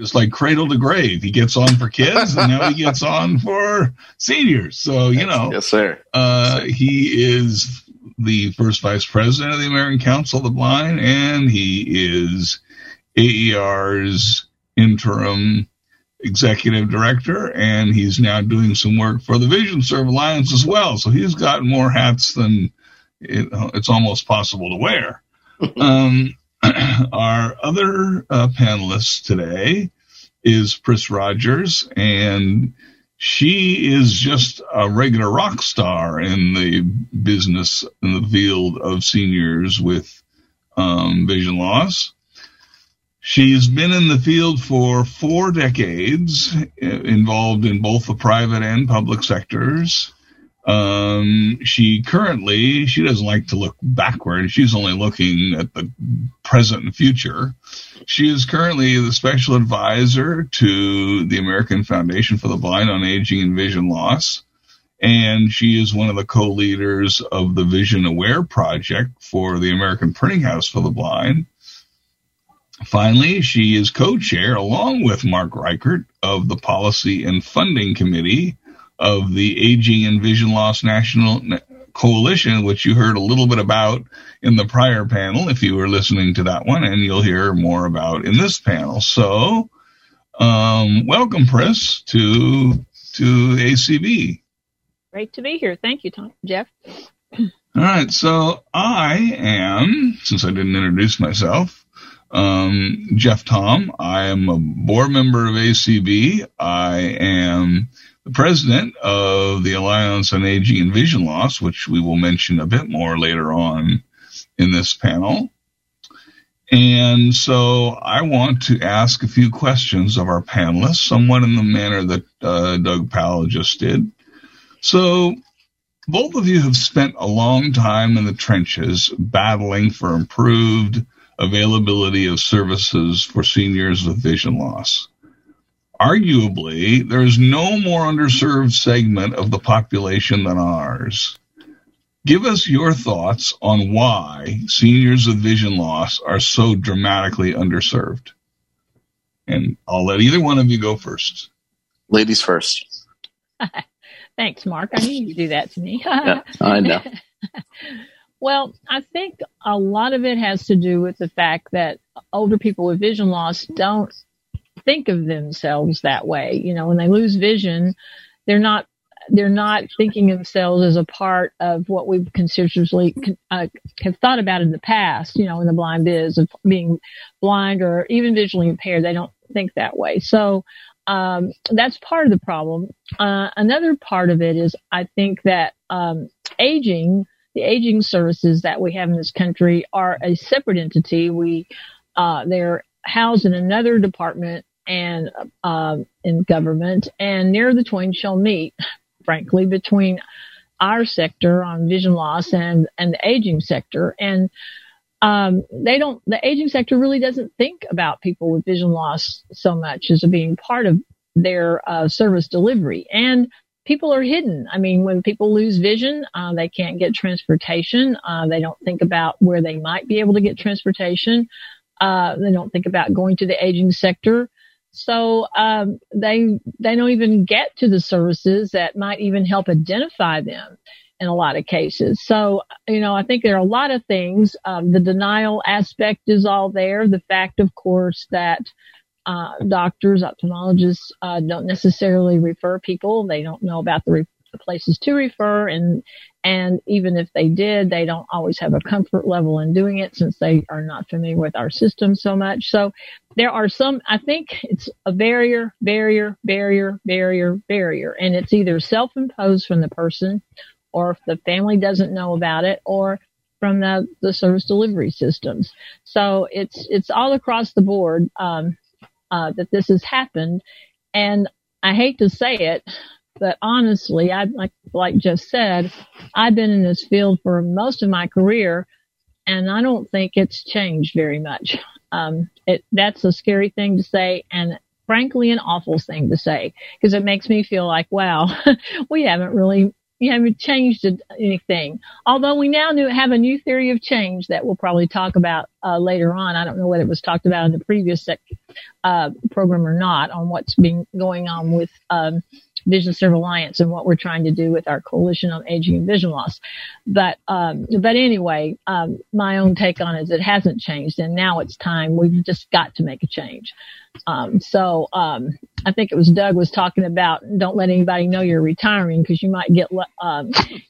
It's like cradle to grave. He gets on for kids, and now he gets on for seniors. So, you know, yes, sir. He is the first vice president of the American Council of the Blind, and he is AER's interim executive director, and he's now doing some work for the VisionServe Alliance as well. So he's got more hats than it's almost possible to wear. Our other panelist today is Pris Rogers, and she is just a regular rock star in the business, in the field of seniors with vision loss. She's been in the field for 4 decades, involved in both the private and public sectors. She doesn't like to look backward. She's only looking at the present and future. She is currently the special advisor to the American Foundation for the Blind on Aging and Vision Loss. And she is one of the co-leaders of the Vision Aware Project for the American Printing House for the Blind. Finally, she is co-chair, along with Mark Reichert, of the Policy and Funding Committee of the Aging and Vision Loss National Coalition, which you heard a little bit about in the prior panel, if you were listening to that one, and you'll hear more about in this panel. So, welcome, Pris, to ACB. Great to be here. Thank you, Jeff. All right. So I am, since I didn't introduce myself, Jeff Tom. I am a board member of ACB. I am president of the Alliance on Aging and Vision Loss, which we will mention a bit more later on in this panel. And so I want to ask a few questions of our panelists, somewhat in the manner that Doug Powell just did. So both of you have spent a long time in the trenches battling for improved availability of services for seniors with vision loss. Arguably, there is no more underserved segment of the population than ours. Give us your thoughts on why seniors with vision loss are so dramatically underserved. And I'll let either one of you go first. Ladies first. Thanks, Mark. I knew you'd do that to me. Yeah, I know. Well, I think a lot of it has to do with the fact that older people with vision loss don't think of themselves that way. You know, when they lose vision, they're not thinking themselves as a part of what we've conceptually have thought about in the past, you know, in the blind biz of being blind or even visually impaired. They don't think that way. So that's part of the problem. Another part of it is I think that the aging services that we have in this country are a separate entity. They're housed in another department and in government, and near the twain shall meet, frankly, between our sector on vision loss and the aging sector. And the aging sector really doesn't think about people with vision loss so much as being part of their service delivery. And people are hidden. I mean, when people lose vision, they can't get transportation. They don't think about where they might be able to get transportation. They don't think about going to the aging sector. So they don't even get to the services that might even help identify them in a lot of cases. So, you know, I think there are a lot of things. The denial aspect is all there. The fact, of course, that doctors, ophthalmologists don't necessarily refer people. They don't know about the places to refer, and even if they did, they don't always have a comfort level in doing it since they are not familiar with our system so much. So there are some, I think it's a barrier. And it's either self-imposed from the person, or if the family doesn't know about it, or from the service delivery systems. So it's all across the board that this has happened. And I hate to say it, but honestly, like Jeff said, I've been in this field for most of my career, and I don't think it's changed very much. That's a scary thing to say, and frankly, an awful thing to say, because it makes me feel like, wow, we haven't really changed anything. Although we now have a new theory of change that we'll probably talk about later on. I don't know whether it was talked about in the previous program or not, on what's been going on with VisionServe Alliance and what we're trying to do with our coalition on aging and vision loss. But anyway, my own take on it is it hasn't changed, and now it's time. We've just got to make a change. I think it was Doug was talking about, don't let anybody know you're retiring because you might get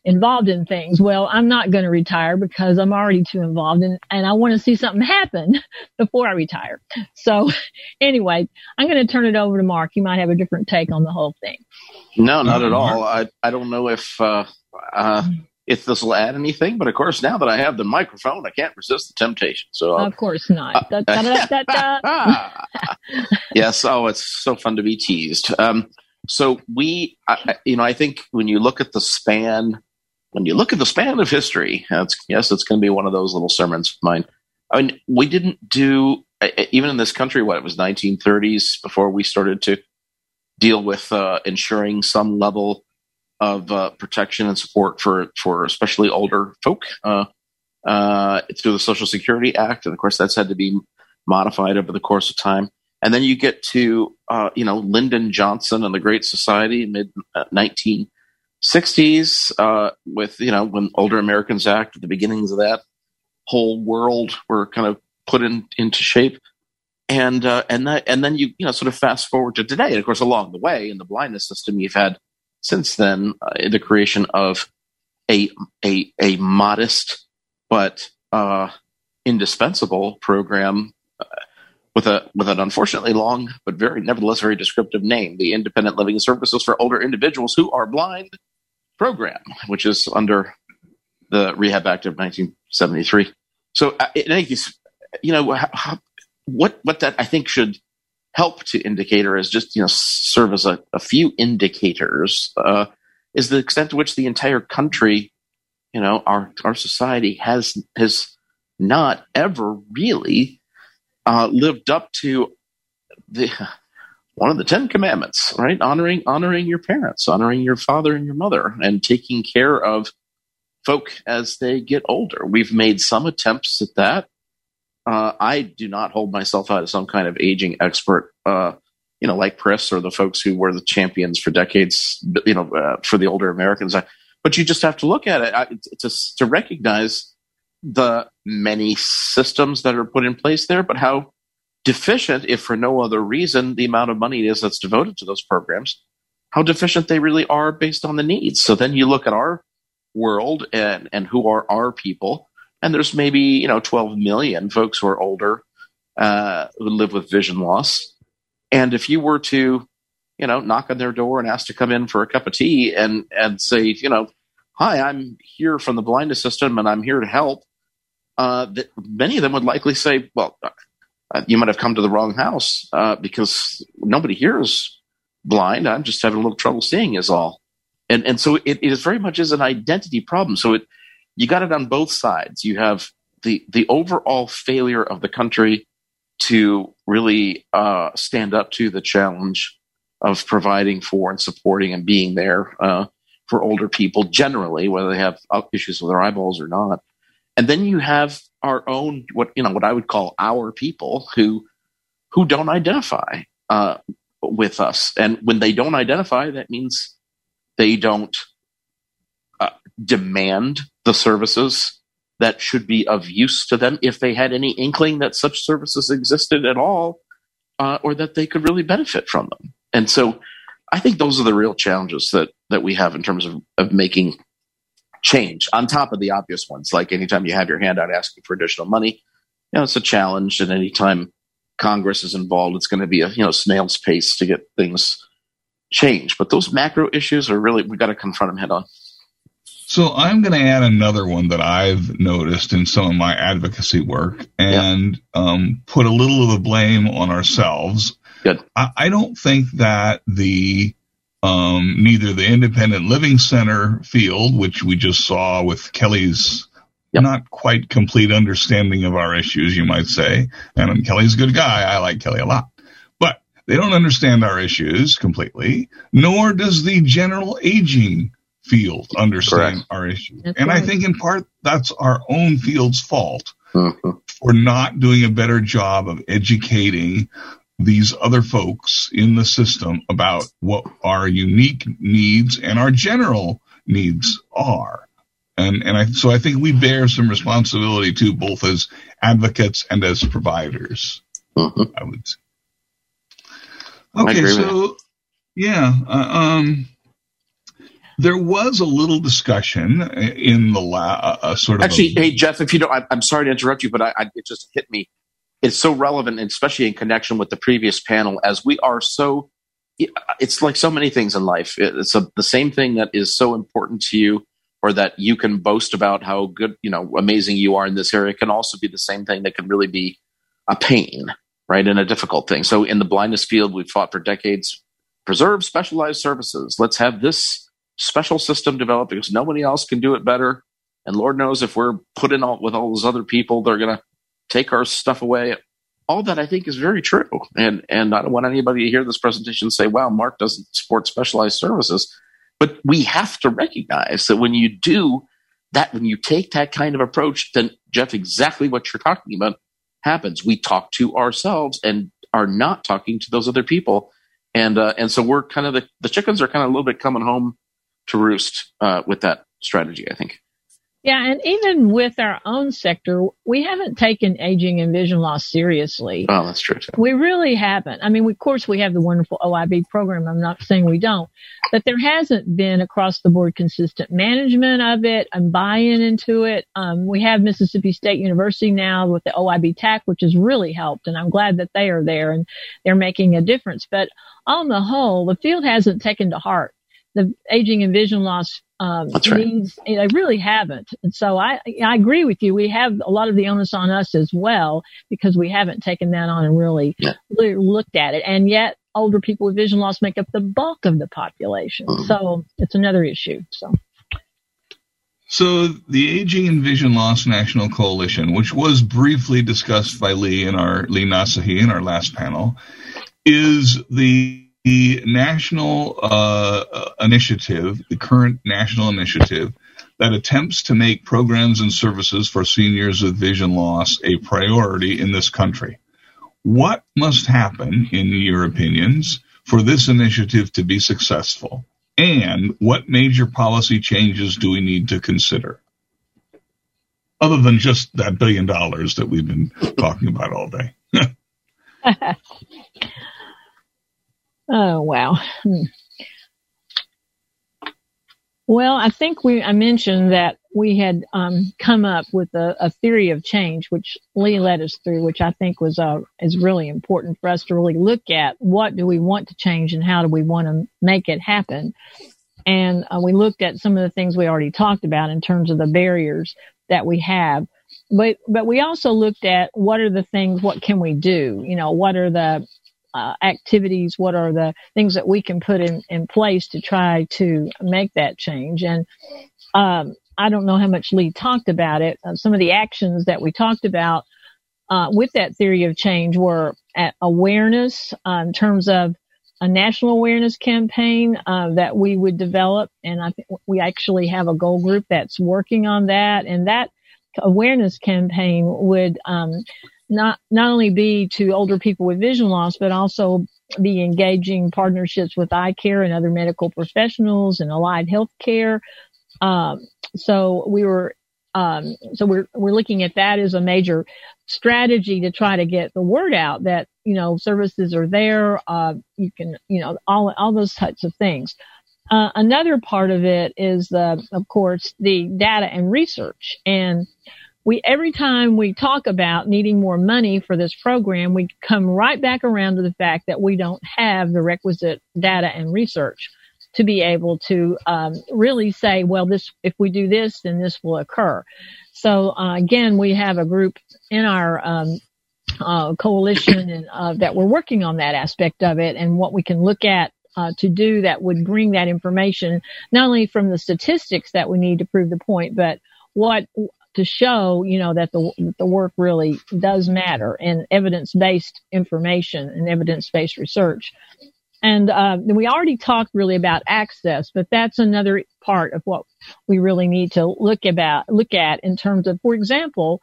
involved in things. Well, I'm not going to retire because I'm already too involved, and I want to see something happen before I retire. So anyway, I'm going to turn it over to Mark. You might have a different take on the whole thing. No, not at all. I don't know if this will add anything, but of course, now that I have the microphone, I can't resist the temptation. So of course not. Yes. Oh, it's so fun to be teased. I think when you look at the span, of history, it's going to be one of those little sermons of mine. I mean, we didn't do, even in this country, it was 1930s before we started to deal with ensuring some level of protection and support for especially older folk through the Social Security Act. And, of course, that's had to be modified over the course of time. And then you get to, Lyndon Johnson and the Great Society in mid-1960s with, when Older Americans Act, at the beginnings of that whole world were kind of put into shape. And then you sort of fast forward to today. And, of course, along the way in the blindness system, you've had since then the creation of a modest but indispensable program with an unfortunately long but nevertheless very descriptive name, the Independent Living Services for Older Individuals Who Are Blind program, which is under the Rehab Act of 1973. So I think what that I think should help to indicate, or is just serve as a few indicators, is the extent to which the entire country, our society has not ever really lived up to one of the 10 commandments, right? Honoring your parents, honoring your father and your mother, and taking care of folk as they get older. We've made some attempts at that. I do not hold myself out as some kind of aging expert, like Chris or the folks who were the champions for decades, for the older Americans. But you just have to look at it to recognize the many systems that are put in place there, but how deficient, if for no other reason, the amount of money it is that's devoted to those programs, how deficient they really are based on the needs. So then you look at our world and who are our people. And there's maybe 12 million folks who are older who live with vision loss. And if you were to knock on their door and ask to come in for a cup of tea and say hi, I'm here from the blindness system and I'm here to help, that many of them would likely say, well, you might have come to the wrong house because nobody here is blind. I'm just having a little trouble seeing is all. And so it is very much is an identity problem. So you got it on both sides. You have the overall failure of the country to really stand up to the challenge of providing for and supporting and being there for older people generally, whether they have issues with their eyeballs or not. And then you have our own, what I would call our people who don't identify with us. And when they don't identify, that means they don't demand the services that should be of use to them if they had any inkling that such services existed at all, or that they could really benefit from them. And so I think those are the real challenges that we have in terms of making change, on top of the obvious ones, like anytime you have your hand out asking for additional money, it's a challenge. And anytime Congress is involved, it's going to be a snail's pace to get things changed. But those macro issues are really, we've got to confront them head on. So I'm going to add another one that I've noticed in some of my advocacy work and put a little of the blame on ourselves. Good. I don't think that the neither the independent living center field, which we just saw with Kelly's not quite complete understanding of our issues, you might say, and Kelly's a good guy. I like Kelly a lot. But they don't understand our issues completely, nor does the general aging field understand Correct. Our issue. That's and right. I think in part that's our own field's fault mm-hmm. for not doing a better job of educating these other folks in the system about what our unique needs and our general needs are. So I think we bear some responsibility too, both as advocates and as providers, mm-hmm. I would say. Okay, so, yeah, there was a little discussion in the sort of... Actually, hey, Jeff, if you don't, I'm sorry to interrupt you, but it just hit me. It's so relevant, especially in connection with the previous panel, as we are so... It's like so many things in life. It's the same thing that is so important to you, or that you can boast about how good, amazing you are in this area, can also be the same thing that can really be a pain, right, and a difficult thing. So in the blindness field, we've fought for decades, preserve specialized services. Let's have this special system developed because nobody else can do it better. And Lord knows if we're put in with all those other people, they're going to take our stuff away. All that I think is very true. And I don't want anybody to hear this presentation and say, wow, Mark doesn't support specialized services. But we have to recognize that when you do that, when you take that kind of approach, then, Jeff, exactly what you're talking about happens. We talk to ourselves and are not talking to those other people. And so we're kind of the chickens are kind of a little bit coming home to roost with that strategy, I think. Yeah, and even with our own sector, we haven't taken aging and vision loss seriously. Oh, that's true, too. We really haven't. I mean, of course, we have the wonderful OIB program. I'm not saying we don't. But there hasn't been across-the-board consistent management of it and buy-in into it. We have Mississippi State University now with the OIB TAC, which has really helped, and I'm glad that they are there and they're making a difference. But on the whole, the field hasn't taken to heart the aging and vision loss needs. Right. They really haven't. And so I agree with you. We have a lot of the onus on us as well, because we haven't taken that on and really looked at it. And yet older people with vision loss make up the bulk of the population. Mm-hmm. So it's another issue. So the Aging and Vision Loss National Coalition, which was briefly discussed by Lee Nasahi in our last panel, is the national initiative, the current national initiative that attempts to make programs and services for seniors with vision loss a priority in this country. What must happen, in your opinions, for this initiative to be successful? And what major policy changes do we need to consider? Other than just that $1 billion that we've been talking about all day. Oh, wow. Well, I think I mentioned that we had come up with a theory of change, which Lee led us through, which I think is really important for us to really look at. What do we want to change and how do we want to make it happen? And we looked at some of the things we already talked about in terms of the barriers that we have. But we also looked at what are the things, what can we do? What are the activities, what are the things that we can put in place to try to make that change? And I don't know how much Lee talked about it. Some of the actions that we talked about with that theory of change were at awareness in terms of a national awareness campaign that we would develop. And I think we actually have a goal group that's working on that. And that awareness campaign would not only be to older people with vision loss, but also be engaging partnerships with eye care and other medical professionals and allied health care. So we're looking at that as a major strategy to try to get the word out that, services are there. You can, all those types of things. Another part of it is the data and research. And every time we talk about needing more money for this program, we come right back around to the fact that we don't have the requisite data and research to be able to really say, well, if we do this, then this will occur. So again, we have a group in our coalition that we're working on that aspect of it and what we can look at to do that would bring that information, not only from the statistics that we need to prove the point, but what to show, that the work really does matter, and evidence-based information and evidence-based research. And we already talked really about access, but that's another part of what we really need to look at in terms of, for example,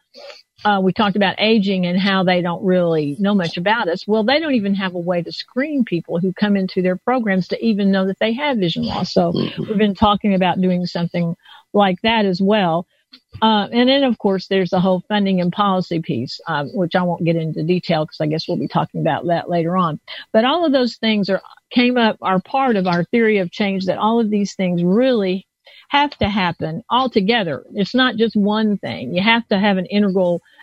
we talked about aging and how they don't really know much about us. Well, they don't even have a way to screen people who come into their programs to even know that they have vision loss. So we've been talking about doing something like that as well. And then, of course, there's the whole funding and policy piece, which I won't get into detail because I guess we'll be talking about that later on. But all of those things are part of our theory of change, that all of these things really have to happen all together. It's not just one thing. You have to have an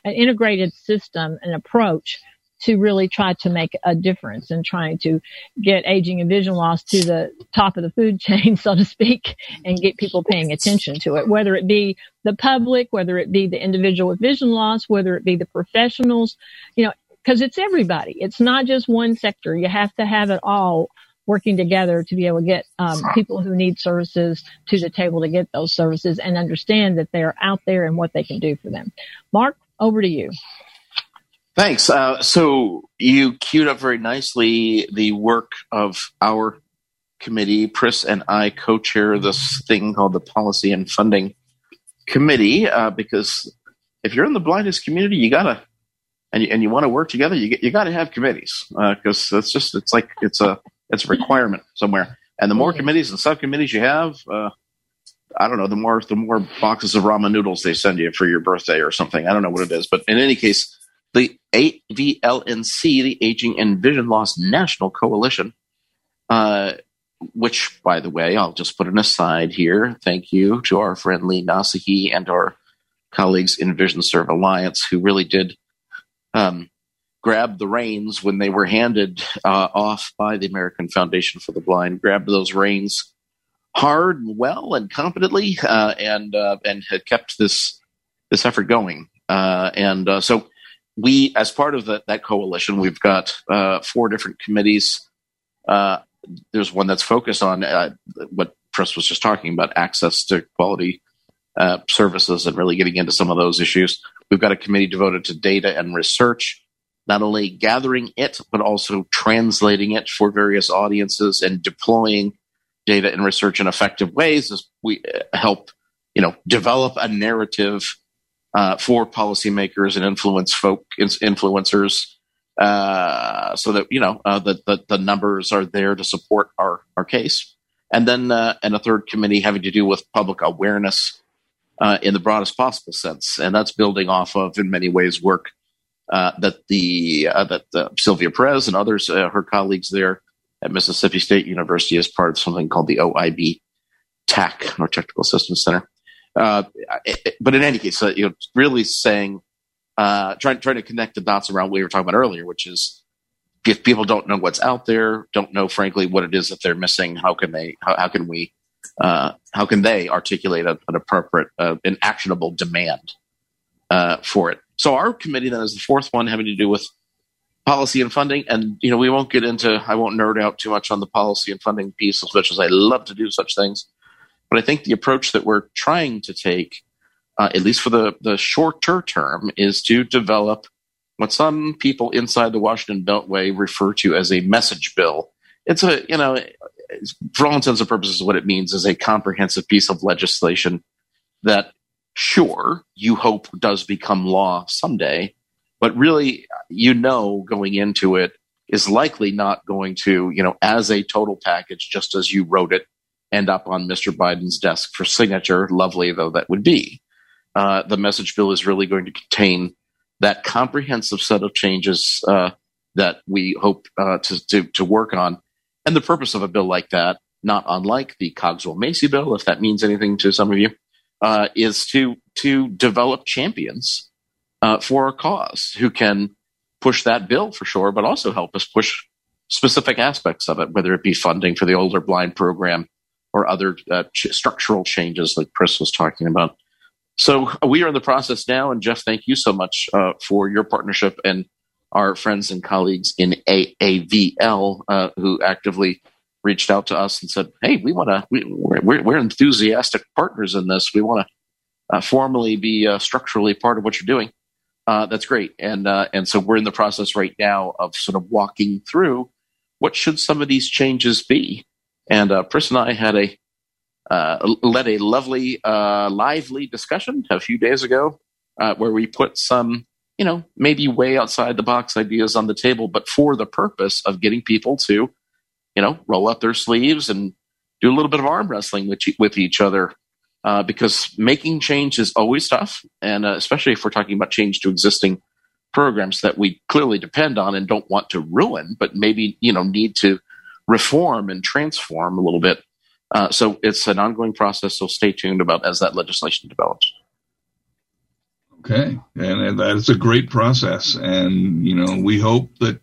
integrated system and approach to really try to make a difference in trying to get aging and vision loss to the top of the food chain, so to speak, and get people paying attention to it, whether it be the public, whether it be the individual with vision loss, whether it be the professionals, because it's everybody. It's not just one sector. You have to have it all working together to be able to get people who need services to the table to get those services and understand that they're out there and what they can do for them. Mark, over to you. Thanks. So you queued up very nicely the work of our committee. Pris and I co-chair this thing called the Policy and Funding Committee, because if you're in the blindest community, you gotta and you want to work together, you gotta have committees, because it's a requirement somewhere. And the more committees and subcommittees you have, I don't know, the more boxes of ramen noodles they send you for your birthday or something. I don't know what it is, but in any case. The AVLNC, the Aging and Vision Loss National Coalition, which, by the way, I'll just put an aside here. Thank you to our friend Lee Nasahi and our colleagues in VisionServe Alliance, who really did grab the reins when they were handed off by the American Foundation for the Blind, grabbed those reins hard and well and competently, and had kept this effort going. So we, as part of that coalition, we've got four different committees. There's one that's focused on what Chris was just talking about, access to quality services and really getting into some of those issues. We've got a committee devoted to data and research, not only gathering it, but also translating it for various audiences and deploying data and research in effective ways as we help, develop a narrative for policymakers and influencers, so that the numbers are there to support our case. And then and a third committee having to do with public awareness in the broadest possible sense, and that's building off of, in many ways, work that Sylvia Perez and others, her colleagues there at Mississippi State University, as part of something called the OIB TAC, or Technical Assistance Center. But in any case, really saying, trying to connect the dots around what we were talking about earlier, which is if people don't know what's out there, don't know, frankly, what it is that they're missing, how can they articulate an appropriate, an actionable demand for it? So our committee then is the fourth one, having to do with policy and funding. And, we won't get into, I won't nerd out too much on the policy and funding piece, as much as I love to do such things. But I think the approach that we're trying to take, at least for the shorter term, is to develop what some people inside the Washington Beltway refer to as a message bill. It's a, for all intents and purposes, what it means is a comprehensive piece of legislation that, sure, you hope does become law someday, but really, going into it is likely not going to, as a total package, just as you wrote it, end up on Mr. Biden's desk for signature, lovely though that would be. The message bill is really going to contain that comprehensive set of changes that we hope to work on. And the purpose of a bill like that, not unlike the Cogswell-Macy bill, if that means anything to some of you, is to develop champions for our cause who can push that bill for sure, but also help us push specific aspects of it, whether it be funding for the Older Blind program, or other structural changes like Chris was talking about. So we are in the process now, and Jeff, thank you so much for your partnership and our friends and colleagues in AAVL who actively reached out to us and said, hey, we're enthusiastic partners in this. We want to formally be structurally part of what you're doing. That's great. And so we're in the process right now of sort of walking through what should some of these changes be. And Chris and I had a led a lovely, lively discussion a few days ago where we put some, you know, maybe way outside the box ideas on the table, but for the purpose of getting people to, you know, roll up their sleeves and do a little bit of arm wrestling with each other, because making change is always tough, and especially if we're talking about change to existing programs that we clearly depend on and don't want to ruin, but maybe, you know, need to reform and transform a little bit. So it's an ongoing process, so stay tuned about as that legislation develops. Okay, and that's a great process, and, you know, we hope that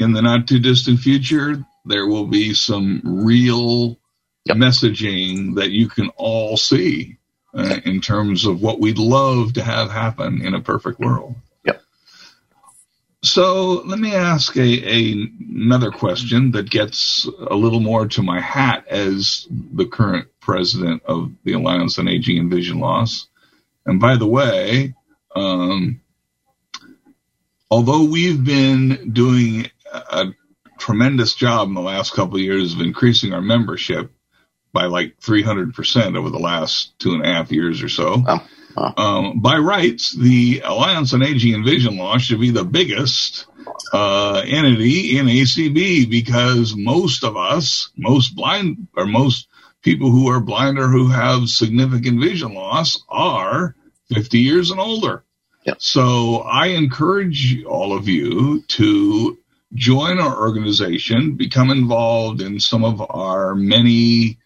in the not-too-distant future, there will be some real messaging that you can all see in terms of what we'd love to have happen in a perfect world. So let me ask another question that gets a little more to my hat as the current president of the Alliance on Aging and Vision Loss. And by the way, although we've been doing a tremendous job in the last couple of years of increasing our membership by like 300% over the last 2.5 years or so, by rights, the Alliance on Aging and Vision Loss should be the biggest entity in ACB, because most of us, most people who are blind or who have significant vision loss are 50 years and older. Yep. So I encourage all of you to join our organization, become involved in some of our many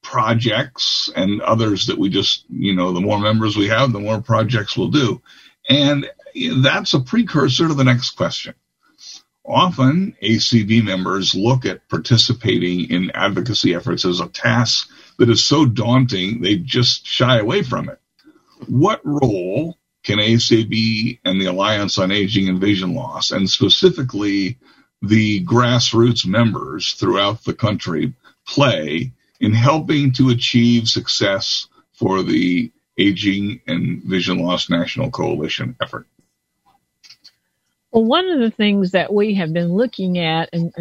projects and others that we just, you know, the more members we have, the more projects we'll do. And that's a precursor to the next question. Often ACB members look at participating in advocacy efforts as a task that is so daunting, they just shy away from it. What role can ACB and the Alliance on Aging and Vision Loss, and specifically the grassroots members throughout the country, play in helping to achieve success for the Aging and Vision Loss National Coalition effort? Well, one of the things that we have been looking at and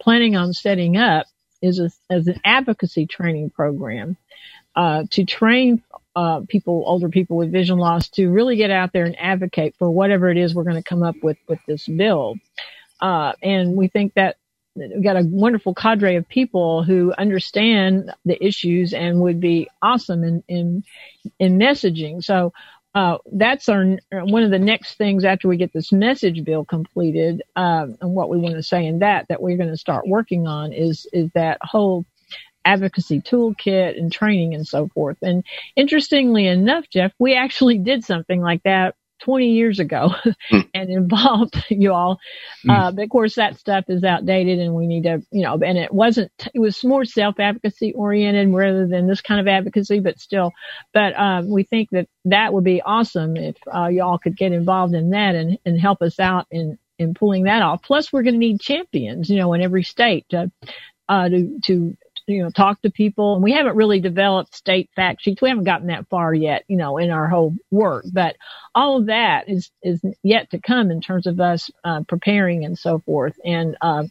planning on setting up is as an advocacy training program to train people, older people with vision loss, to really get out there and advocate for whatever it is we're going to come up with this bill. And we think that we've got a wonderful cadre of people who understand the issues and would be awesome in messaging. So that's one of the next things after we get this message bill completed, and what we want to say in that we're going to start working on is that whole advocacy toolkit and training and so forth. And interestingly enough, Jeff, we actually did something like that 20 years ago and involved you all. But of course that stuff is outdated, and we need to, you know, and it was more self-advocacy oriented rather than this kind of advocacy, but still, we think that would be awesome if y'all could get involved in that and help us out in pulling that off. Plus we're going to need champions, you know, in every state to you know, talk to people. And we haven't really developed state fact sheets. We haven't gotten that far yet, you know, in our whole work, but all of that is yet to come in terms of us preparing and so forth. And I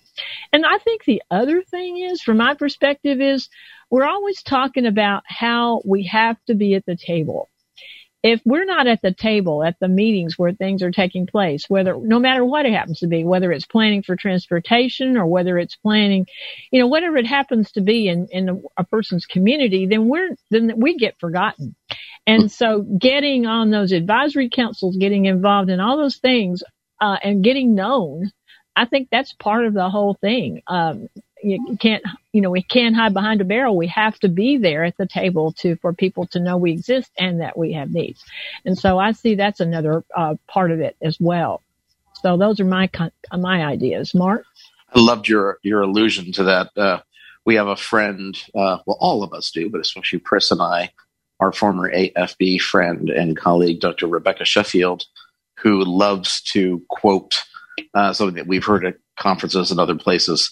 think the other thing is, from my perspective, is we're always talking about how we have to be at the table. If we're not at the table at the meetings where things are taking place, whether, no matter what it happens to be, whether it's planning for transportation or whether it's planning, you know, whatever it happens to be in a person's community, then we get forgotten. And so getting on those advisory councils, getting involved in all those things, and getting known, I think that's part of the whole thing. We can't hide behind a barrel. We have to be there at the table for people to know we exist and that we have needs. And so I see that's another part of it as well. So those are my ideas. Mark? I loved your allusion to that. We have a friend, all of us do, but especially Chris and I, our former AFB friend and colleague, Dr. Rebecca Sheffield, who loves to quote something that we've heard at conferences and other places,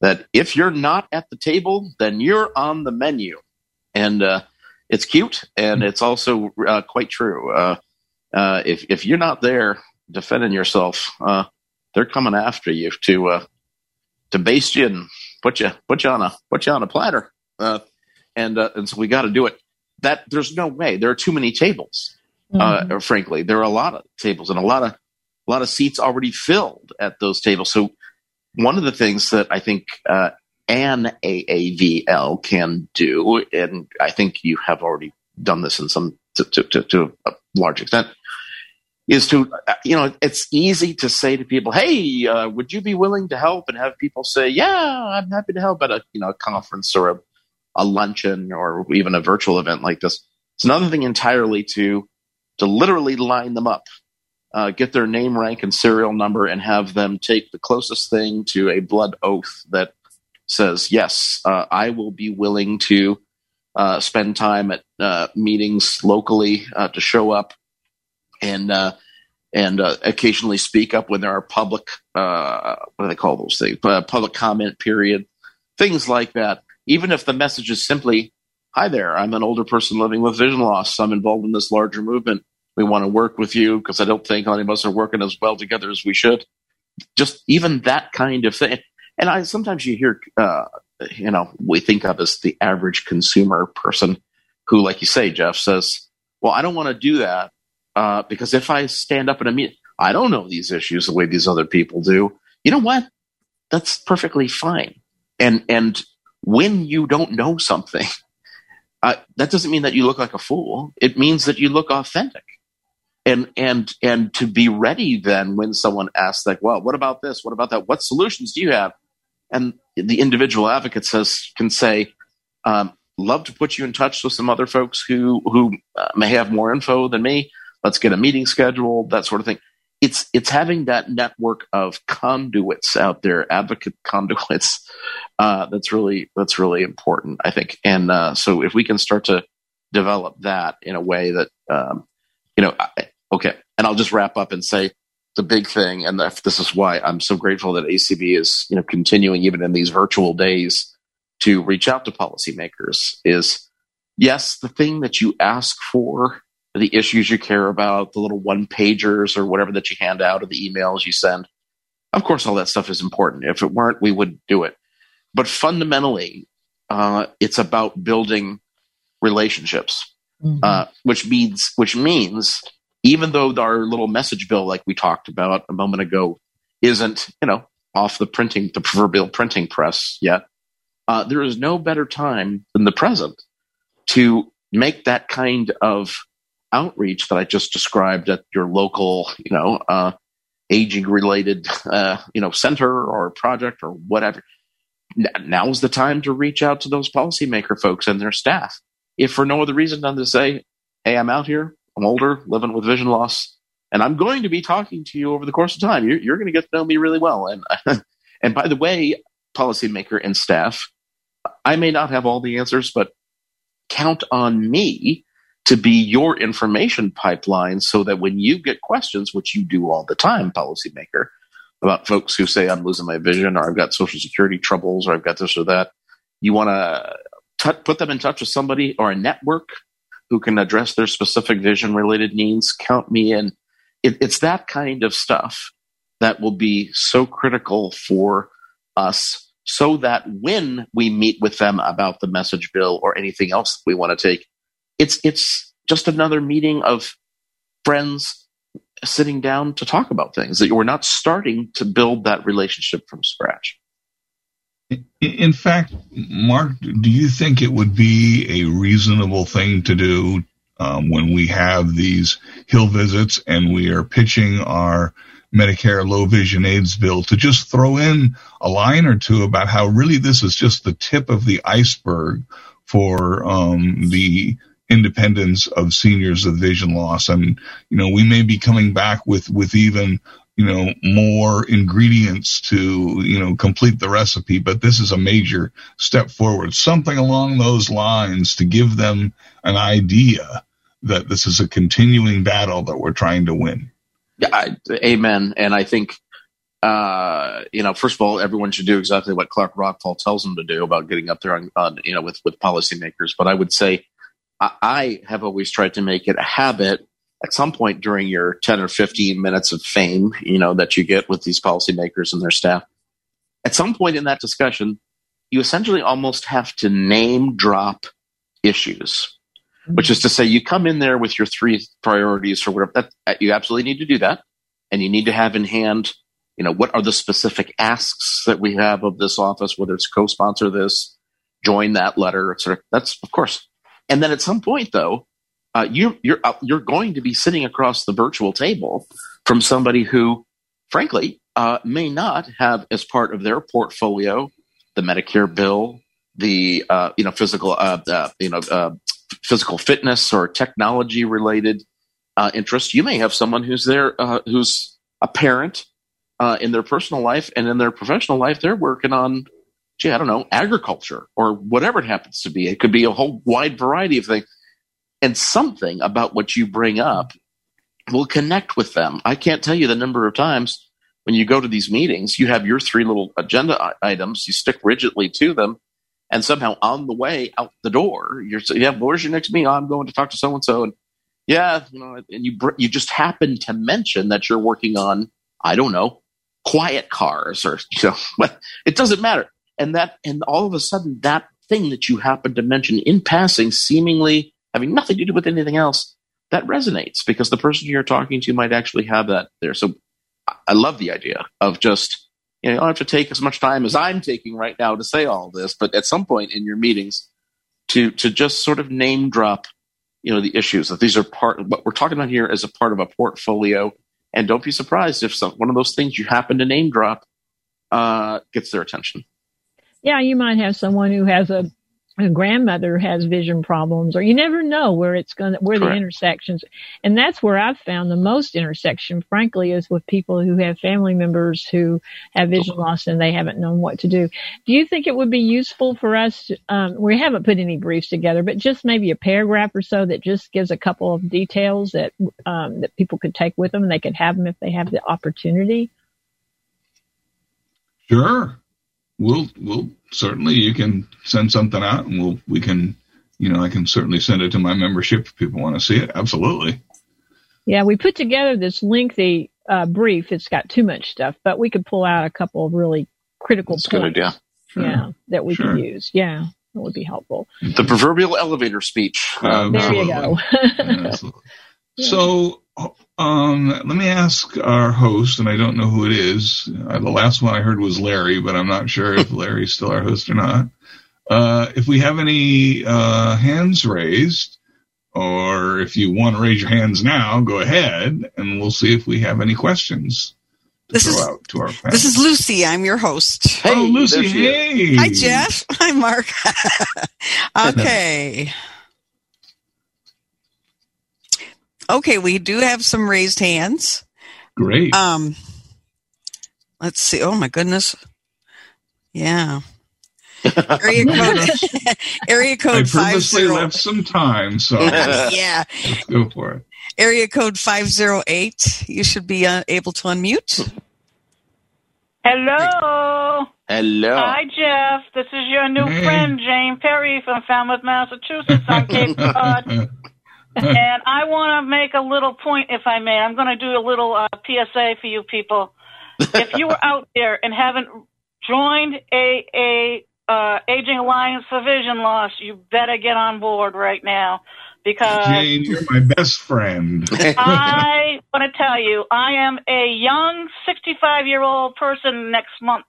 that if you're not at the table, then you're on the menu. And it's cute, and it's also quite true. If you're not there defending yourself, they're coming after you to baste you and put you on a platter. And so we got to do it. That there's no way. There are too many tables. Mm-hmm. Frankly, there are a lot of tables and a lot of seats already filled at those tables. So one of the things that I think an AAVL can do, and I think you have already done this in some to a large extent, is to, it's easy to say to people, hey, would you be willing to help? And have people say, yeah, I'm happy to help at a conference or a luncheon or even a virtual event like this. It's another thing entirely to literally line them up, get their name, rank, and serial number, and have them take the closest thing to a blood oath that says, yes, I will be willing to spend time at meetings locally, to show up and occasionally speak up when there are public, what do they call those things? Public comment period, things like that. Even if the message is simply, hi there, I'm an older person living with vision loss. I'm involved in this larger movement. We want to work with you because I don't think any of us are working as well together as we should. Just even that kind of thing. And I sometimes you hear, we think of as the average consumer person who, like you say, Jeff, says, well, I don't want to do that. Because if I stand up in a meeting, I don't know these issues the way these other people do. You know what? That's perfectly fine. And when you don't know something, that doesn't mean that you look like a fool. It means that you look authentic. And to be ready then when someone asks, like, well, what about this? What about that? What solutions do you have? And the individual advocate can say, love to put you in touch with some other folks who may have more info than me. Let's get a meeting scheduled, that sort of thing. It's having that network of conduits out there, advocate conduits. That's really important, I think. And so if we can start to develop that in a way that, okay. And I'll just wrap up and say the big thing, and this is why I'm so grateful that ACB is continuing even in these virtual days to reach out to policymakers is, yes, the thing that you ask for, the issues you care about, the little one-pagers or whatever that you hand out or the emails you send. Of course, all that stuff is important. If it weren't, we wouldn't do it. But fundamentally, it's about building relationships, mm-hmm. which means even though our little message bill, like we talked about a moment ago, isn't off the proverbial printing press yet, there is no better time than the present to make that kind of outreach that I just described at your local, aging-related, center or project or whatever. Now is the time to reach out to those policymaker folks and their staff, if for no other reason than to say, "Hey, I'm out here. I'm older, living with vision loss, and I'm going to be talking to you over the course of time. You're going to get to know me really well. And by the way, policymaker and staff, I may not have all the answers, but count on me." To be your information pipeline so that when you get questions, which you do all the time, policymaker, about folks who say, I'm losing my vision or I've got Social Security troubles or I've got this or that, you want to put them in touch with somebody or a network who can address their specific vision-related needs. Count me in. It's that kind of stuff that will be so critical for us so that when we meet with them about the message bill or anything else that we want to take, it's just another meeting of friends sitting down to talk about things that we're not starting to build that relationship from scratch. In fact, Mark, do you think it would be a reasonable thing to do when we have these Hill visits and we are pitching our Medicare low vision aids bill to just throw in a line or two about how really this is just the tip of the iceberg for the independence of seniors with vision loss? I mean, we may be coming back with even, more ingredients to, complete the recipe, but this is a major step forward. Something along those lines to give them an idea that this is a continuing battle that we're trying to win. Yeah, amen. And I think, first of all, everyone should do exactly what Clark Rockfall tells them to do about getting up there on with policymakers. But I would say, I have always tried to make it a habit at some point during your 10 or 15 minutes of fame, that you get with these policymakers and their staff. At some point in that discussion, you essentially almost have to name drop issues, which is to say you come in there with your three priorities or whatever. That you absolutely need to do that. And you need to have in hand, you know, what are the specific asks that we have of this office, whether it's co-sponsor this, join that letter, et cetera. That's, of course. And then at some point, though, you're going to be sitting across the virtual table from somebody who, frankly, may not have as part of their portfolio the Medicare bill, the physical fitness or technology related interest. You may have someone who's there who's a parent in their personal life, and in their professional life they're working on, gee, I don't know, agriculture or whatever it happens to be. It could be a whole wide variety of things. And something about what you bring up will connect with them. I can't tell you the number of times when you go to these meetings, you have your three little agenda items, you stick rigidly to them, and somehow on the way out the door, you're saying, yeah, where's your next meeting? Oh, I'm going to talk to so-and-so. And yeah, you know, and you just happen to mention that you're working on, I don't know, quiet cars or, you know, but it doesn't matter. And all of a sudden, that thing that you happen to mention in passing, seemingly having nothing to do with anything else, that resonates because the person you're talking to might actually have that there. So I love the idea of just, you know, you don't have to take as much time as I'm taking right now to say all this, but at some point in your meetings to just sort of name drop, you know, the issues that these are part of what we're talking about here as a part of a portfolio. And don't be surprised if one of those things you happen to name drop gets their attention. Yeah, you might have someone who has a grandmother has vision problems, or you never know where it's going, where Correct. The intersections. And that's where I've found the most intersection, frankly, is with people who have family members who have vision loss and they haven't known what to do. Do you think it would be useful for us? We haven't put any briefs together, but just maybe a paragraph or so that just gives a couple of details that, that people could take with them and they could have them if they have the opportunity. Sure. We'll certainly, you can send something out and we can, you know, I can certainly send it to my membership if people want to see it. Absolutely. Yeah. We put together this lengthy brief. It's got too much stuff, but we could pull out a couple of really critical That's points. Good idea. Sure. Yeah. That we sure. could use. Yeah. That would be helpful. The proverbial elevator speech. There you go. Yeah, yeah. So, let me ask our host, and I don't know who it is. The last one I heard was Larry, but I'm not sure if Larry's still our host or not. If we have any hands raised, or if you want to raise your hands now, go ahead, and we'll see if we have any questions to throw out to our panel. This is Lucy. I'm your host. Hey, oh, Lucy. Hey. Hi, Jeff. Hi, Mark. Okay. Okay, we do have some raised hands. Great. Let's see. Oh, my goodness. Yeah. Area code. Area code 50. I purposely left some time, so yeah. Let's go for it. Area code 508. You should be able to unmute. Hello. Hello. Hi, Jeff. This is your new friend, Jane Perry from Falmouth, Massachusetts, on Cape Cod. And I want to make a little point, if I may. I'm going to do a little PSA for you people. If you are out there and haven't joined Aging Alliance for Vision Loss, you better get on board right now. Because Jane, you're my best friend. I want to tell you, I am a young 65-year-old person next month.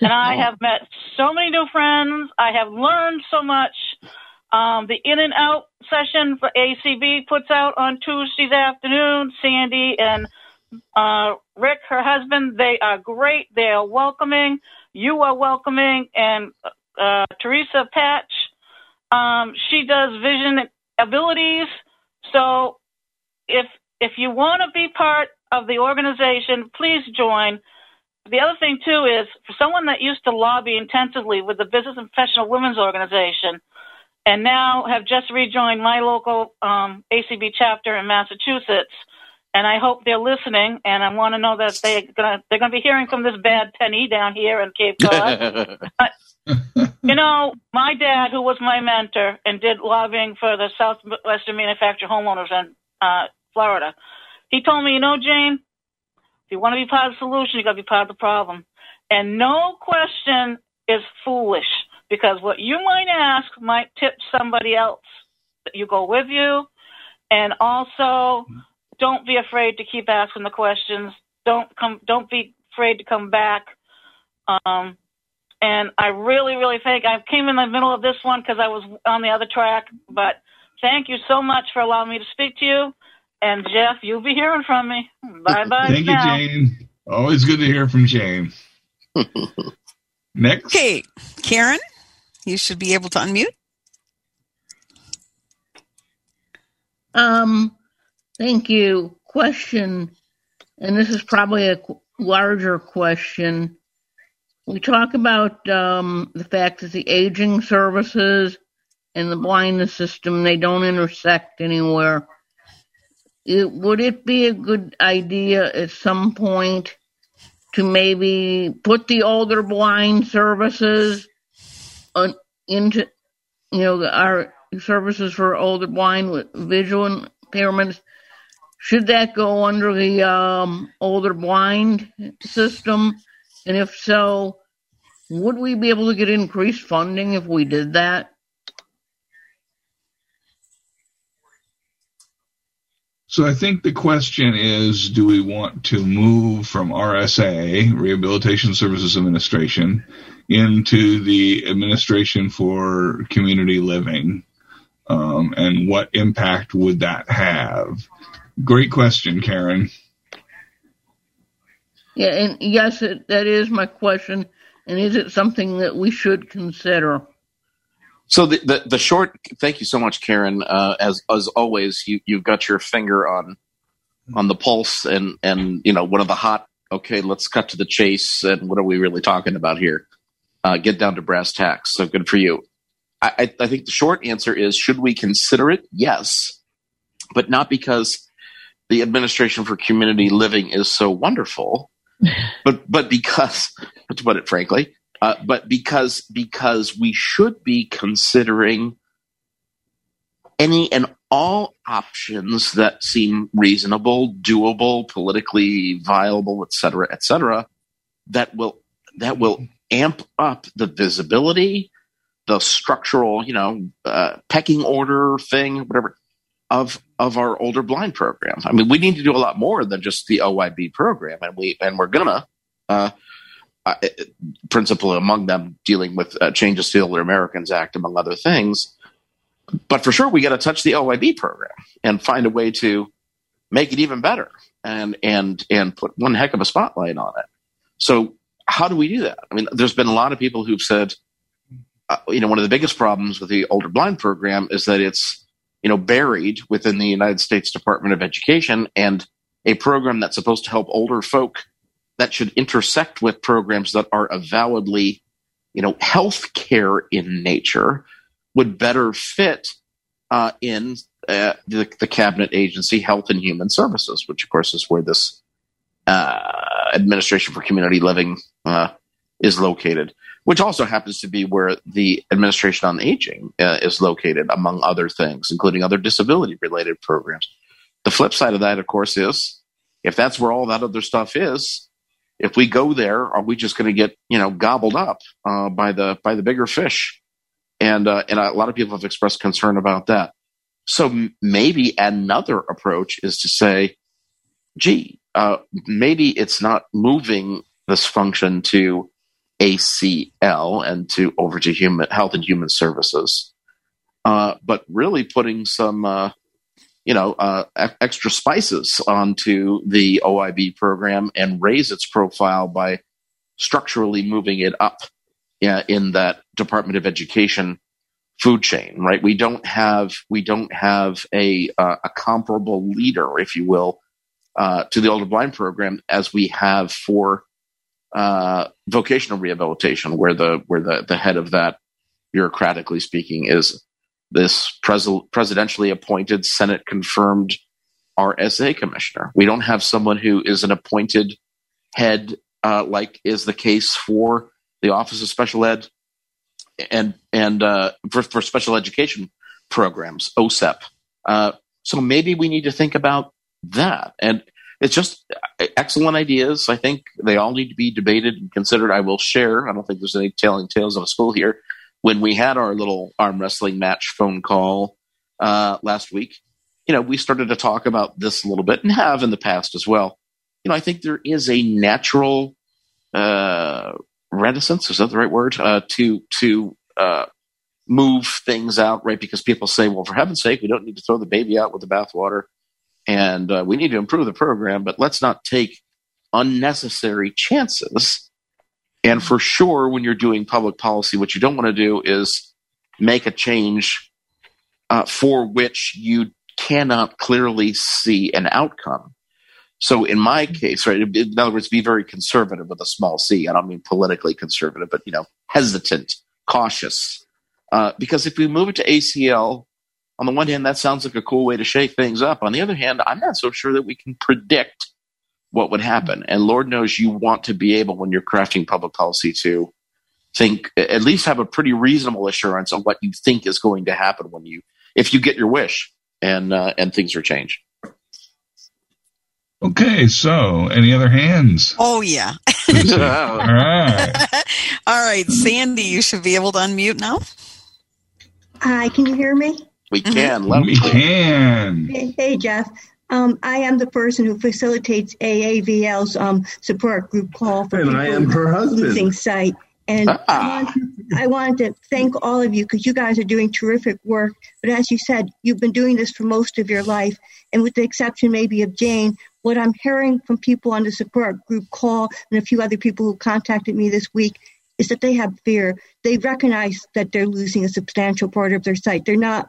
And I have met so many new friends. I have learned so much. The In and Out session for ACB puts out on Tuesdays afternoon. Sandy and Rick, her husband, they are great. They are welcoming. You are welcoming. And Teresa Patch, she does vision abilities. So if you want to be part of the organization, please join. The other thing, too, is for someone that used to lobby intensively with the Business and Professional Women's Organization, and now have just rejoined my local ACB chapter in Massachusetts, and I hope they're listening. And I want to know that they're gonna be hearing from this bad penny down here in Cape Cod. You know, my dad, who was my mentor and did lobbying for the Southwestern Manufactured Homeowners in Florida, he told me, you know, Jane, if you want to be part of the solution, you got to be part of the problem. And no question is foolish. because what you might ask might tip somebody else that you go with you. And also, don't be afraid to keep asking the questions. Don't be afraid to come back. And I really think I came in the middle of this one because I was on the other track, but thank you so much for allowing me to speak to you. And Jeff, you'll be hearing from me. Bye-bye. Thank you, Jane. Always good to hear from Jane. Next. Okay, Karen, you should be able to unmute. Thank you. Question, and this is probably a larger question. We talk about the fact that the aging services and the blindness system, they don't intersect anywhere. Would it be a good idea at some point to maybe put the older blind services into, you know, our services for older blind with visual impairments? Should that go under the older blind system? And if so, would we be able to get increased funding if we did that? So I think the question is, do we want to move from RSA, Rehabilitation Services Administration, into the Administration for Community Living? And what impact would that have? Great question, Karen. Yeah, and yes, that is my question. And is it something that we should consider? So the short, thank you so much, Karen. As always, you've got your finger on the pulse and you know, one of the hot, okay, let's cut to the chase. And what are we really talking about here? Get down to brass tacks. So good for you. I think the short answer is, should we consider it? Yes, but not because the Administration for Community Living is so wonderful. But because, to put it frankly, but because we should be considering any and all options that seem reasonable, doable, politically viable, et cetera, that will amp up the visibility, the structural, you know, pecking order thing, whatever, of our older blind program. I mean, we need to do a lot more than just the OIB program, and we're gonna. Principally among them dealing with changes to the Older Americans Act, among other things. But for sure, we got to touch the OIB program and find a way to make it even better and put one heck of a spotlight on it. So how do we do that? I mean, there's been a lot of people who've said, you know, one of the biggest problems with the Older Blind program is that it's, you know, buried within the United States Department of Education, and a program that's supposed to help older folk that should intersect with programs that are avowedly, you know, healthcare in nature would better fit in the cabinet agency, Health and Human Services, which of course is where this Administration for Community Living is located, which also happens to be where the Administration on Aging is located, among other things, including other disability-related programs. The flip side of that, of course, is if that's where all that other stuff is, if we go there, are we just going to get, you know, gobbled up by the bigger fish? And a lot of people have expressed concern about that. So maybe another approach is to say, gee, maybe it's not moving this function to ACL and over to Health and Human Services, but really putting some extra spices onto the OIB program and raise its profile by structurally moving it up in that Department of Education food chain, right? We don't have a comparable leader, if you will, to the Older Blind program as we have for vocational rehabilitation, where the head of that, bureaucratically speaking, is this presidentially appointed, Senate-confirmed RSA commissioner. We don't have someone who is an appointed head, like is the case for the Office of Special Ed and for special education programs, OSEP. So maybe we need to think about that. And it's just excellent ideas. I think they all need to be debated and considered. I will share. I don't think there's any tailing tales on a school here. when we had our little arm wrestling match phone call last week, you know, we started to talk about this a little bit and have in the past as well. You know, I think there is a natural reticence, is that the right word, to move things out, right? Because people say, well, for heaven's sake, we don't need to throw the baby out with the bathwater, and we need to improve the program, but let's not take unnecessary chances. And for sure, when you're doing public policy, what you don't want to do is make a change for which you cannot clearly see an outcome. So in my case, right, in other words, be very conservative with a small c. I don't mean politically conservative, but, you know, hesitant, cautious. Because if we move it to ACL, on the one hand, that sounds like a cool way to shake things up. On the other hand, I'm not so sure that we can predict what would happen. And Lord knows you want to be able, when you're crafting public policy, to think, at least have a pretty reasonable assurance on what you think is going to happen when you, if you get your wish and things are changed. Okay, so any other hands? Oh, yeah. All right. All right, Sandy, you should be able to unmute now. Hi, can you hear me? We can. Mm-hmm. We can. Hey, Jeff. I am the person who facilitates AAVL's support group call for losing sight. And I wanted to thank all of you because you guys are doing terrific work. But as you said, you've been doing this for most of your life. And with the exception maybe of Jane, what I'm hearing from people on the support group call and a few other people who contacted me this week is that they have fear. They recognize that they're losing a substantial part of their sight. They're not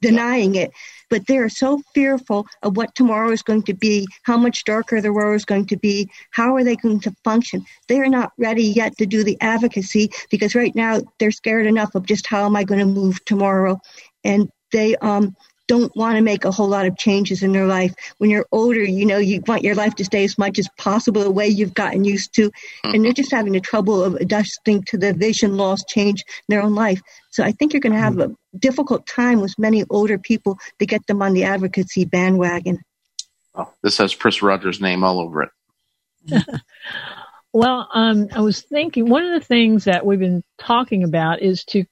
denying it, but they are so fearful of what tomorrow is going to be, how much darker the world is going to be, how are they going to function. They are not ready yet to do the advocacy because right now they're scared enough of just how am I going to move tomorrow, and they don't want to make a whole lot of changes in their life. When you're older, you know, you want your life to stay as much as possible the way you've gotten used to, and they're just having the trouble of adjusting to the vision loss change in their own life. So I think you're going to have a difficult time with many older people to get them on the advocacy bandwagon. Oh, this has Chris Rogers' name all over it. Well, I was thinking one of the things that we've been talking about is to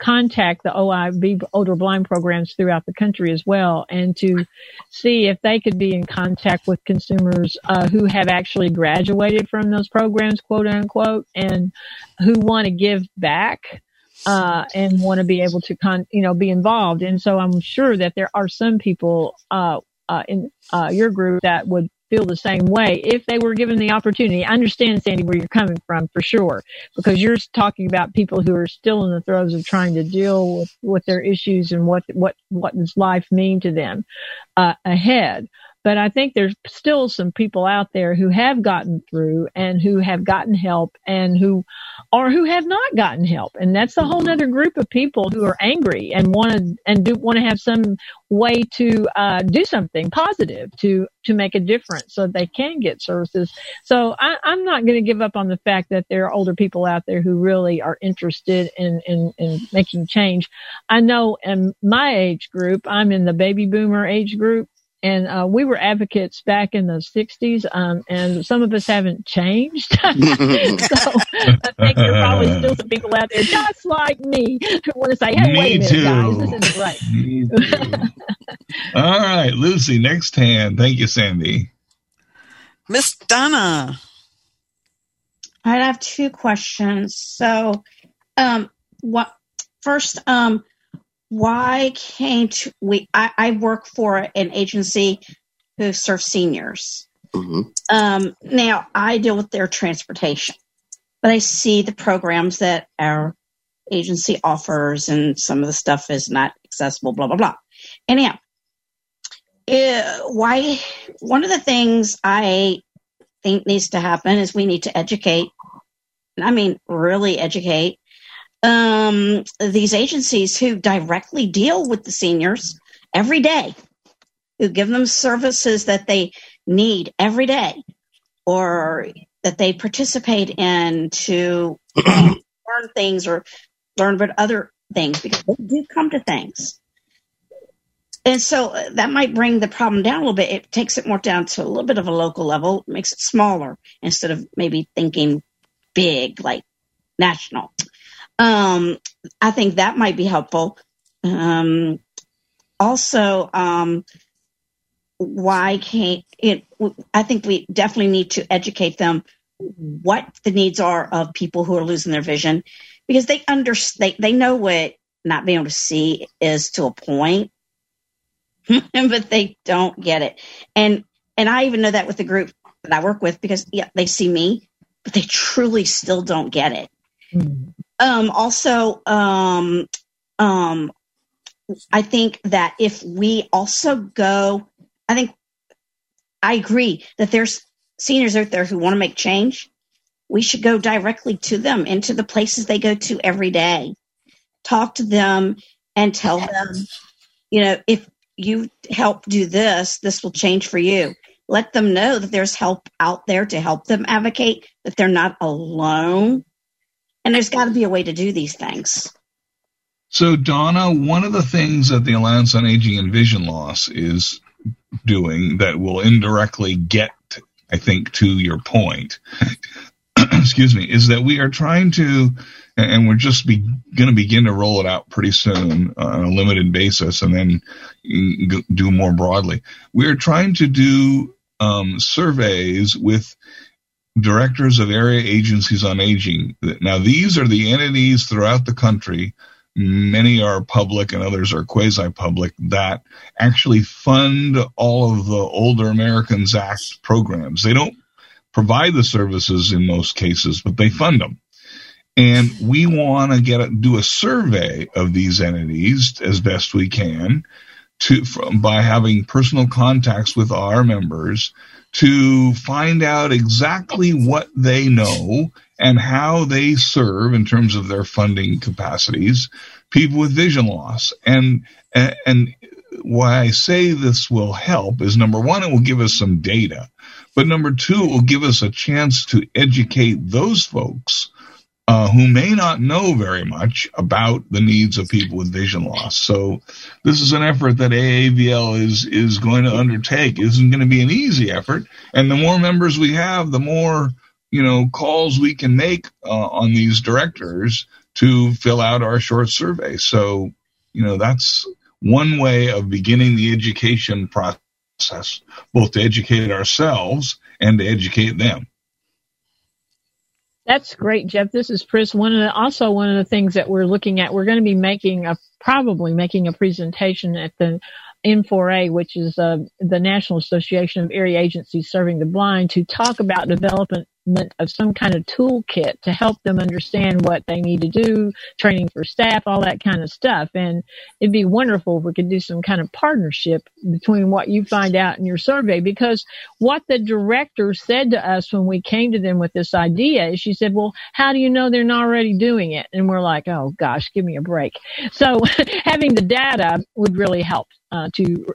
contact the OIB Older Blind programs throughout the country as well, and to see if they could be in contact with consumers who have actually graduated from those programs, quote unquote, and who want to give back and want to be able to be involved. And so I'm sure that there are some people in your group that would feel the same way if they were given the opportunity. I understand, Sandy, where you're coming from for sure, because you're talking about people who are still in the throes of trying to deal with their issues and what does life mean to them ahead. But I think there's still some people out there who have gotten through and who have gotten help and who have not gotten help. And that's a whole other group of people who are angry and want to have some way to do something positive to make a difference so that they can get services. So I'm not going to give up on the fact that there are older people out there who really are interested in making change. I know in my age group, I'm in the baby boomer age group. And we were advocates back in the 60s, and some of us haven't changed. So I think there are probably still some people out there just like me who want to say, hey, me wait a minute, too. Guys, this isn't right. Me too. All right, Lucy, next hand. Thank you, Sandy. Miss Donna. I have two questions. So first, why can't we? I work for an agency who serves seniors. Mm-hmm. Now I deal with their transportation, but I see the programs that our agency offers, and some of the stuff is not accessible. Blah blah blah. Anyhow, why? One of the things I think needs to happen is we need to educate. And I mean, really educate. These agencies who directly deal with the seniors every day, who give them services that they need every day or that they participate in to learn things or learn about other things, because they do come to things. And so that might bring the problem down a little bit. It takes it more down to a little bit of a local level, makes it smaller instead of maybe thinking big like national. I think that might be helpful. Why can't it? I think we definitely need to educate them what the needs are of people who are losing their vision, because they understand, they know what not being able to see is to a point, but they don't get it. And I even know that with the group that I work with, because they see me, but they truly still don't get it. Mm-hmm. I think that if we also go, I think I agree that there's seniors out there who want to make change. We should go directly to them and to the places they go to every day. Talk to them and tell them, if you help do this, this will change for you. Let them know that there's help out there to help them advocate, that they're not alone. And there's got to be a way to do these things. So, Donna, one of the things that the Alliance on Aging and Vision Loss is doing that will indirectly get, I think, to your point, excuse me, is that we are trying to, and we're just going to begin to roll it out pretty soon on a limited basis and then do more broadly. We are trying to do surveys with directors of area agencies on aging. Now, these are the entities throughout the country. Many are public and others are quasi-public, that actually fund all of the Older Americans Act programs. They don't provide the services in most cases, but they fund them. And we want to do a survey of these entities as best we can by having personal contacts with our members to find out exactly what they know and how they serve in terms of their funding capacities, people with vision loss. And why I say this will help is, number one, it will give us some data. But number two, it will give us a chance to educate those folks who may not know very much about the needs of people with vision loss. So this is an effort that AAVL is going to undertake. It isn't going to be an easy effort. And the more members we have, the more calls we can make on these directors to fill out our short survey. So, that's one way of beginning the education process, both to educate ourselves and to educate them. That's great, Jeff. This is Pris. One of the things that we're looking at, we're going to be probably making a presentation at the N4A, which is the National Association of Area Agencies Serving the Blind, to talk about development of some kind of toolkit to help them understand what they need to do, training for staff, all that kind of stuff. And it'd be wonderful if we could do some kind of partnership between what you find out in your survey, because what the director said to us when we came to them with this idea is she said, well, how do you know they're not already doing it? And we're like, oh gosh, give me a break. So having the data would really help to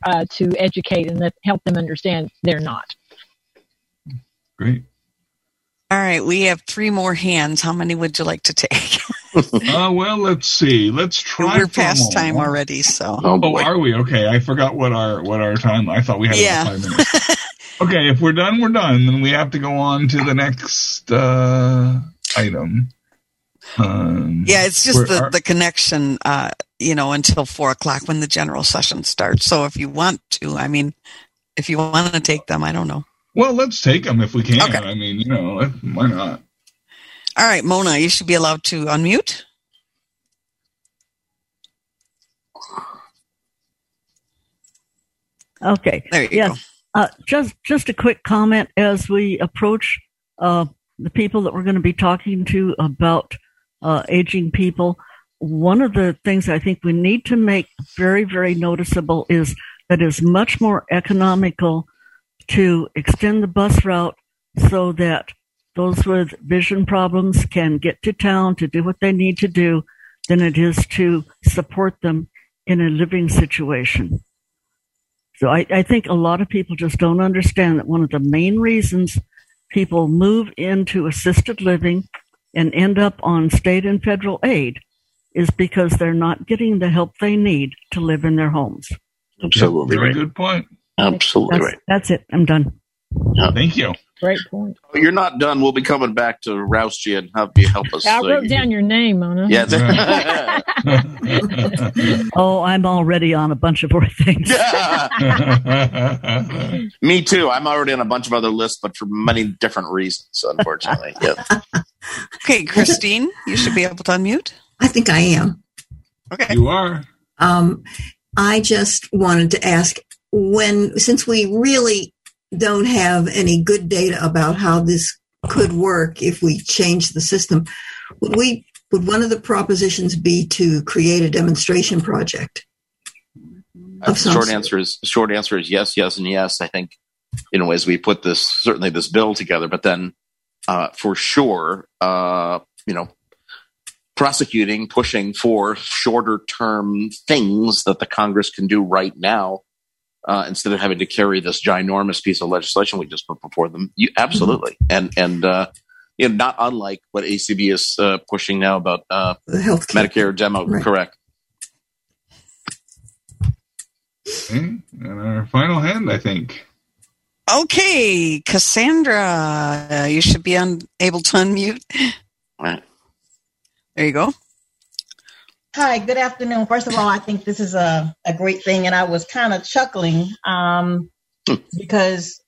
educate and help them understand they're not. Great. All right, we have three more hands. How many would you like to take? Well, let's see. Let's try. We're past time already, so. Oh, are we? Okay, I forgot what our time. I thought we had 5 minutes. Okay, if we're done, we're done. Then we have to go on to the next item. It's just the connection, until 4:00 when the general session starts. So if you want to, if you want to take them, I don't know. Well, let's take them if we can. Okay. Why not? All right, Mona, you should be allowed to unmute. Okay. There you go. Just a quick comment as we approach the people that we're going to be talking to about aging people. One of the things I think we need to make very, very noticeable is that it's much more economical to extend the bus route so that those with vision problems can get to town to do what they need to do than it is to support them in a living situation. So I think a lot of people just don't understand that one of the main reasons people move into assisted living and end up on state and federal aid is because they're not getting the help they need to live in their homes. Absolutely. Very good point. Absolutely right. That's it. I'm done. Thank you. Great point. You're not done. We'll be coming back to roust you and have you help us. I wrote down your name, Mona. Yeah. Oh, I'm already on a bunch of more things. Me too. I'm already on a bunch of other lists, but for many different reasons, unfortunately. Yep. Okay, Christine, you should be able to unmute. I think I am. Okay. You are. I just wanted to ask, since we really don't have any good data about how this could work if we change the system, would one of the propositions be to create a demonstration project? Short answer is yes, yes, and yes. I think, as we put this bill together, but then for sure, pushing for shorter term things that the Congress can do right now, instead of having to carry this ginormous piece of legislation we just put before them. Absolutely. And not unlike what ACB is pushing now about the Medicare demo. Right. Correct. Okay. And our final hand, I think. Okay, Cassandra, you should be able to unmute. All right. There you go. Hi, good afternoon. First of all, I think this is a great thing, and I was kind of chuckling because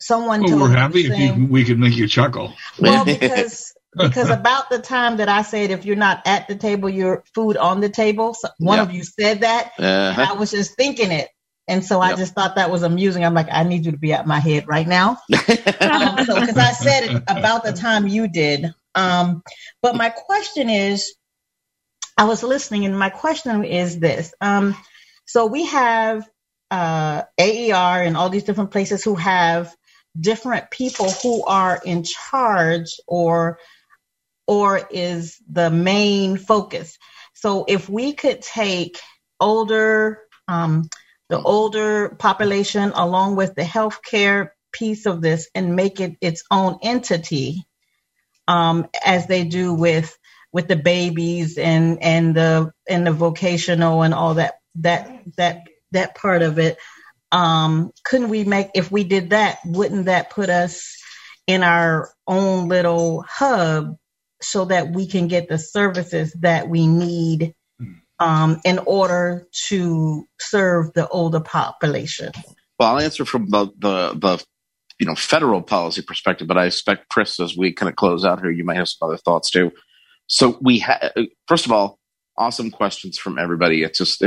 someone told me. We're happy we could make you chuckle. Well, because about the time that I said, if you're not at the table, your food on the table, so one of you said that, and I was just thinking it. And so I just thought that was amusing. I'm like, I need you to be at my head right now. Because I said it about the time you did. But my question is, I was listening, and my question is this. So we have AER and all these different places who have different people who are in charge or is the main focus. So if we could take the older population along with the healthcare piece of this and make it its own entity, as they do with the babies and the vocational and all that part of it. Couldn't we if we did that, wouldn't that put us in our own little hub so that we can get the services that we need in order to serve the older population? Well, I'll answer from the federal policy perspective, but I expect, Chris, as we kind of close out here, you might have some other thoughts too. So we first of all, awesome questions from everybody. It's just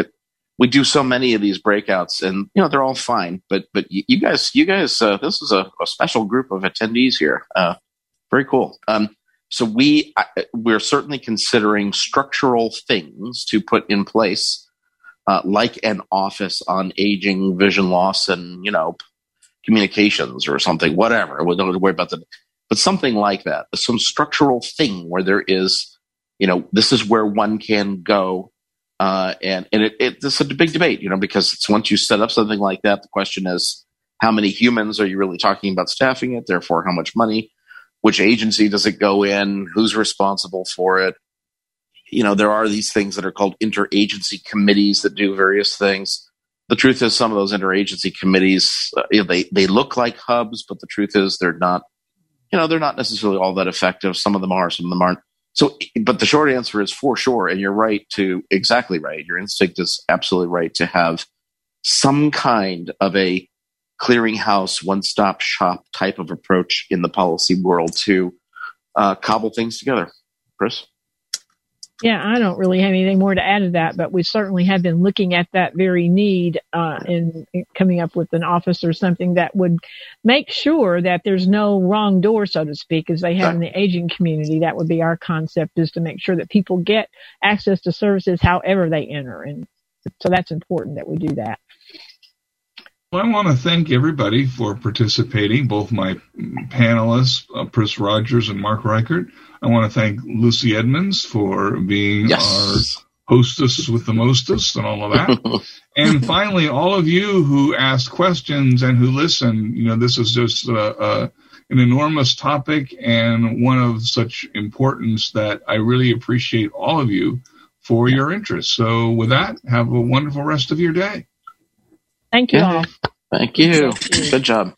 we do so many of these breakouts, and they're all fine. But you guys, this is a special group of attendees here. Very cool. So we're certainly considering structural things to put in place, like an office on aging, vision loss, and communications or something, whatever. We don't have to worry about that. But something like that, some structural thing where there is, this is where one can go. And it's a big debate, because it's once you set up something like that, the question is, how many humans are you really talking about staffing it? Therefore, how much money? Which agency does it go in? Who's responsible for it? There are these things that are called interagency committees that do various things. The truth is, some of those interagency committees, they look like hubs, but the truth is they're not. They're not necessarily all that effective. Some of them are, some of them aren't. So, but the short answer is for sure, and you're right exactly right. Your instinct is absolutely right to have some kind of a clearinghouse, one-stop shop type of approach in the policy world to cobble things together. Chris? Yeah, I don't really have anything more to add to that, but we certainly have been looking at that very need in coming up with an office or something that would make sure that there's no wrong door, so to speak, as they have in the aging community. That would be our concept, is to make sure that people get access to services however they enter. And so that's important that we do that. Well, I want to thank everybody for participating, both my panelists, Chris Rogers and Mark Reichert. I want to thank Lucy Edmonds for being our hostess with the mostest and all of that. And finally, all of you who asked questions and who listened, this is just an enormous topic and one of such importance that I really appreciate all of you for your interest. So with that, have a wonderful rest of your day. Thank you all. Thank you. Good job.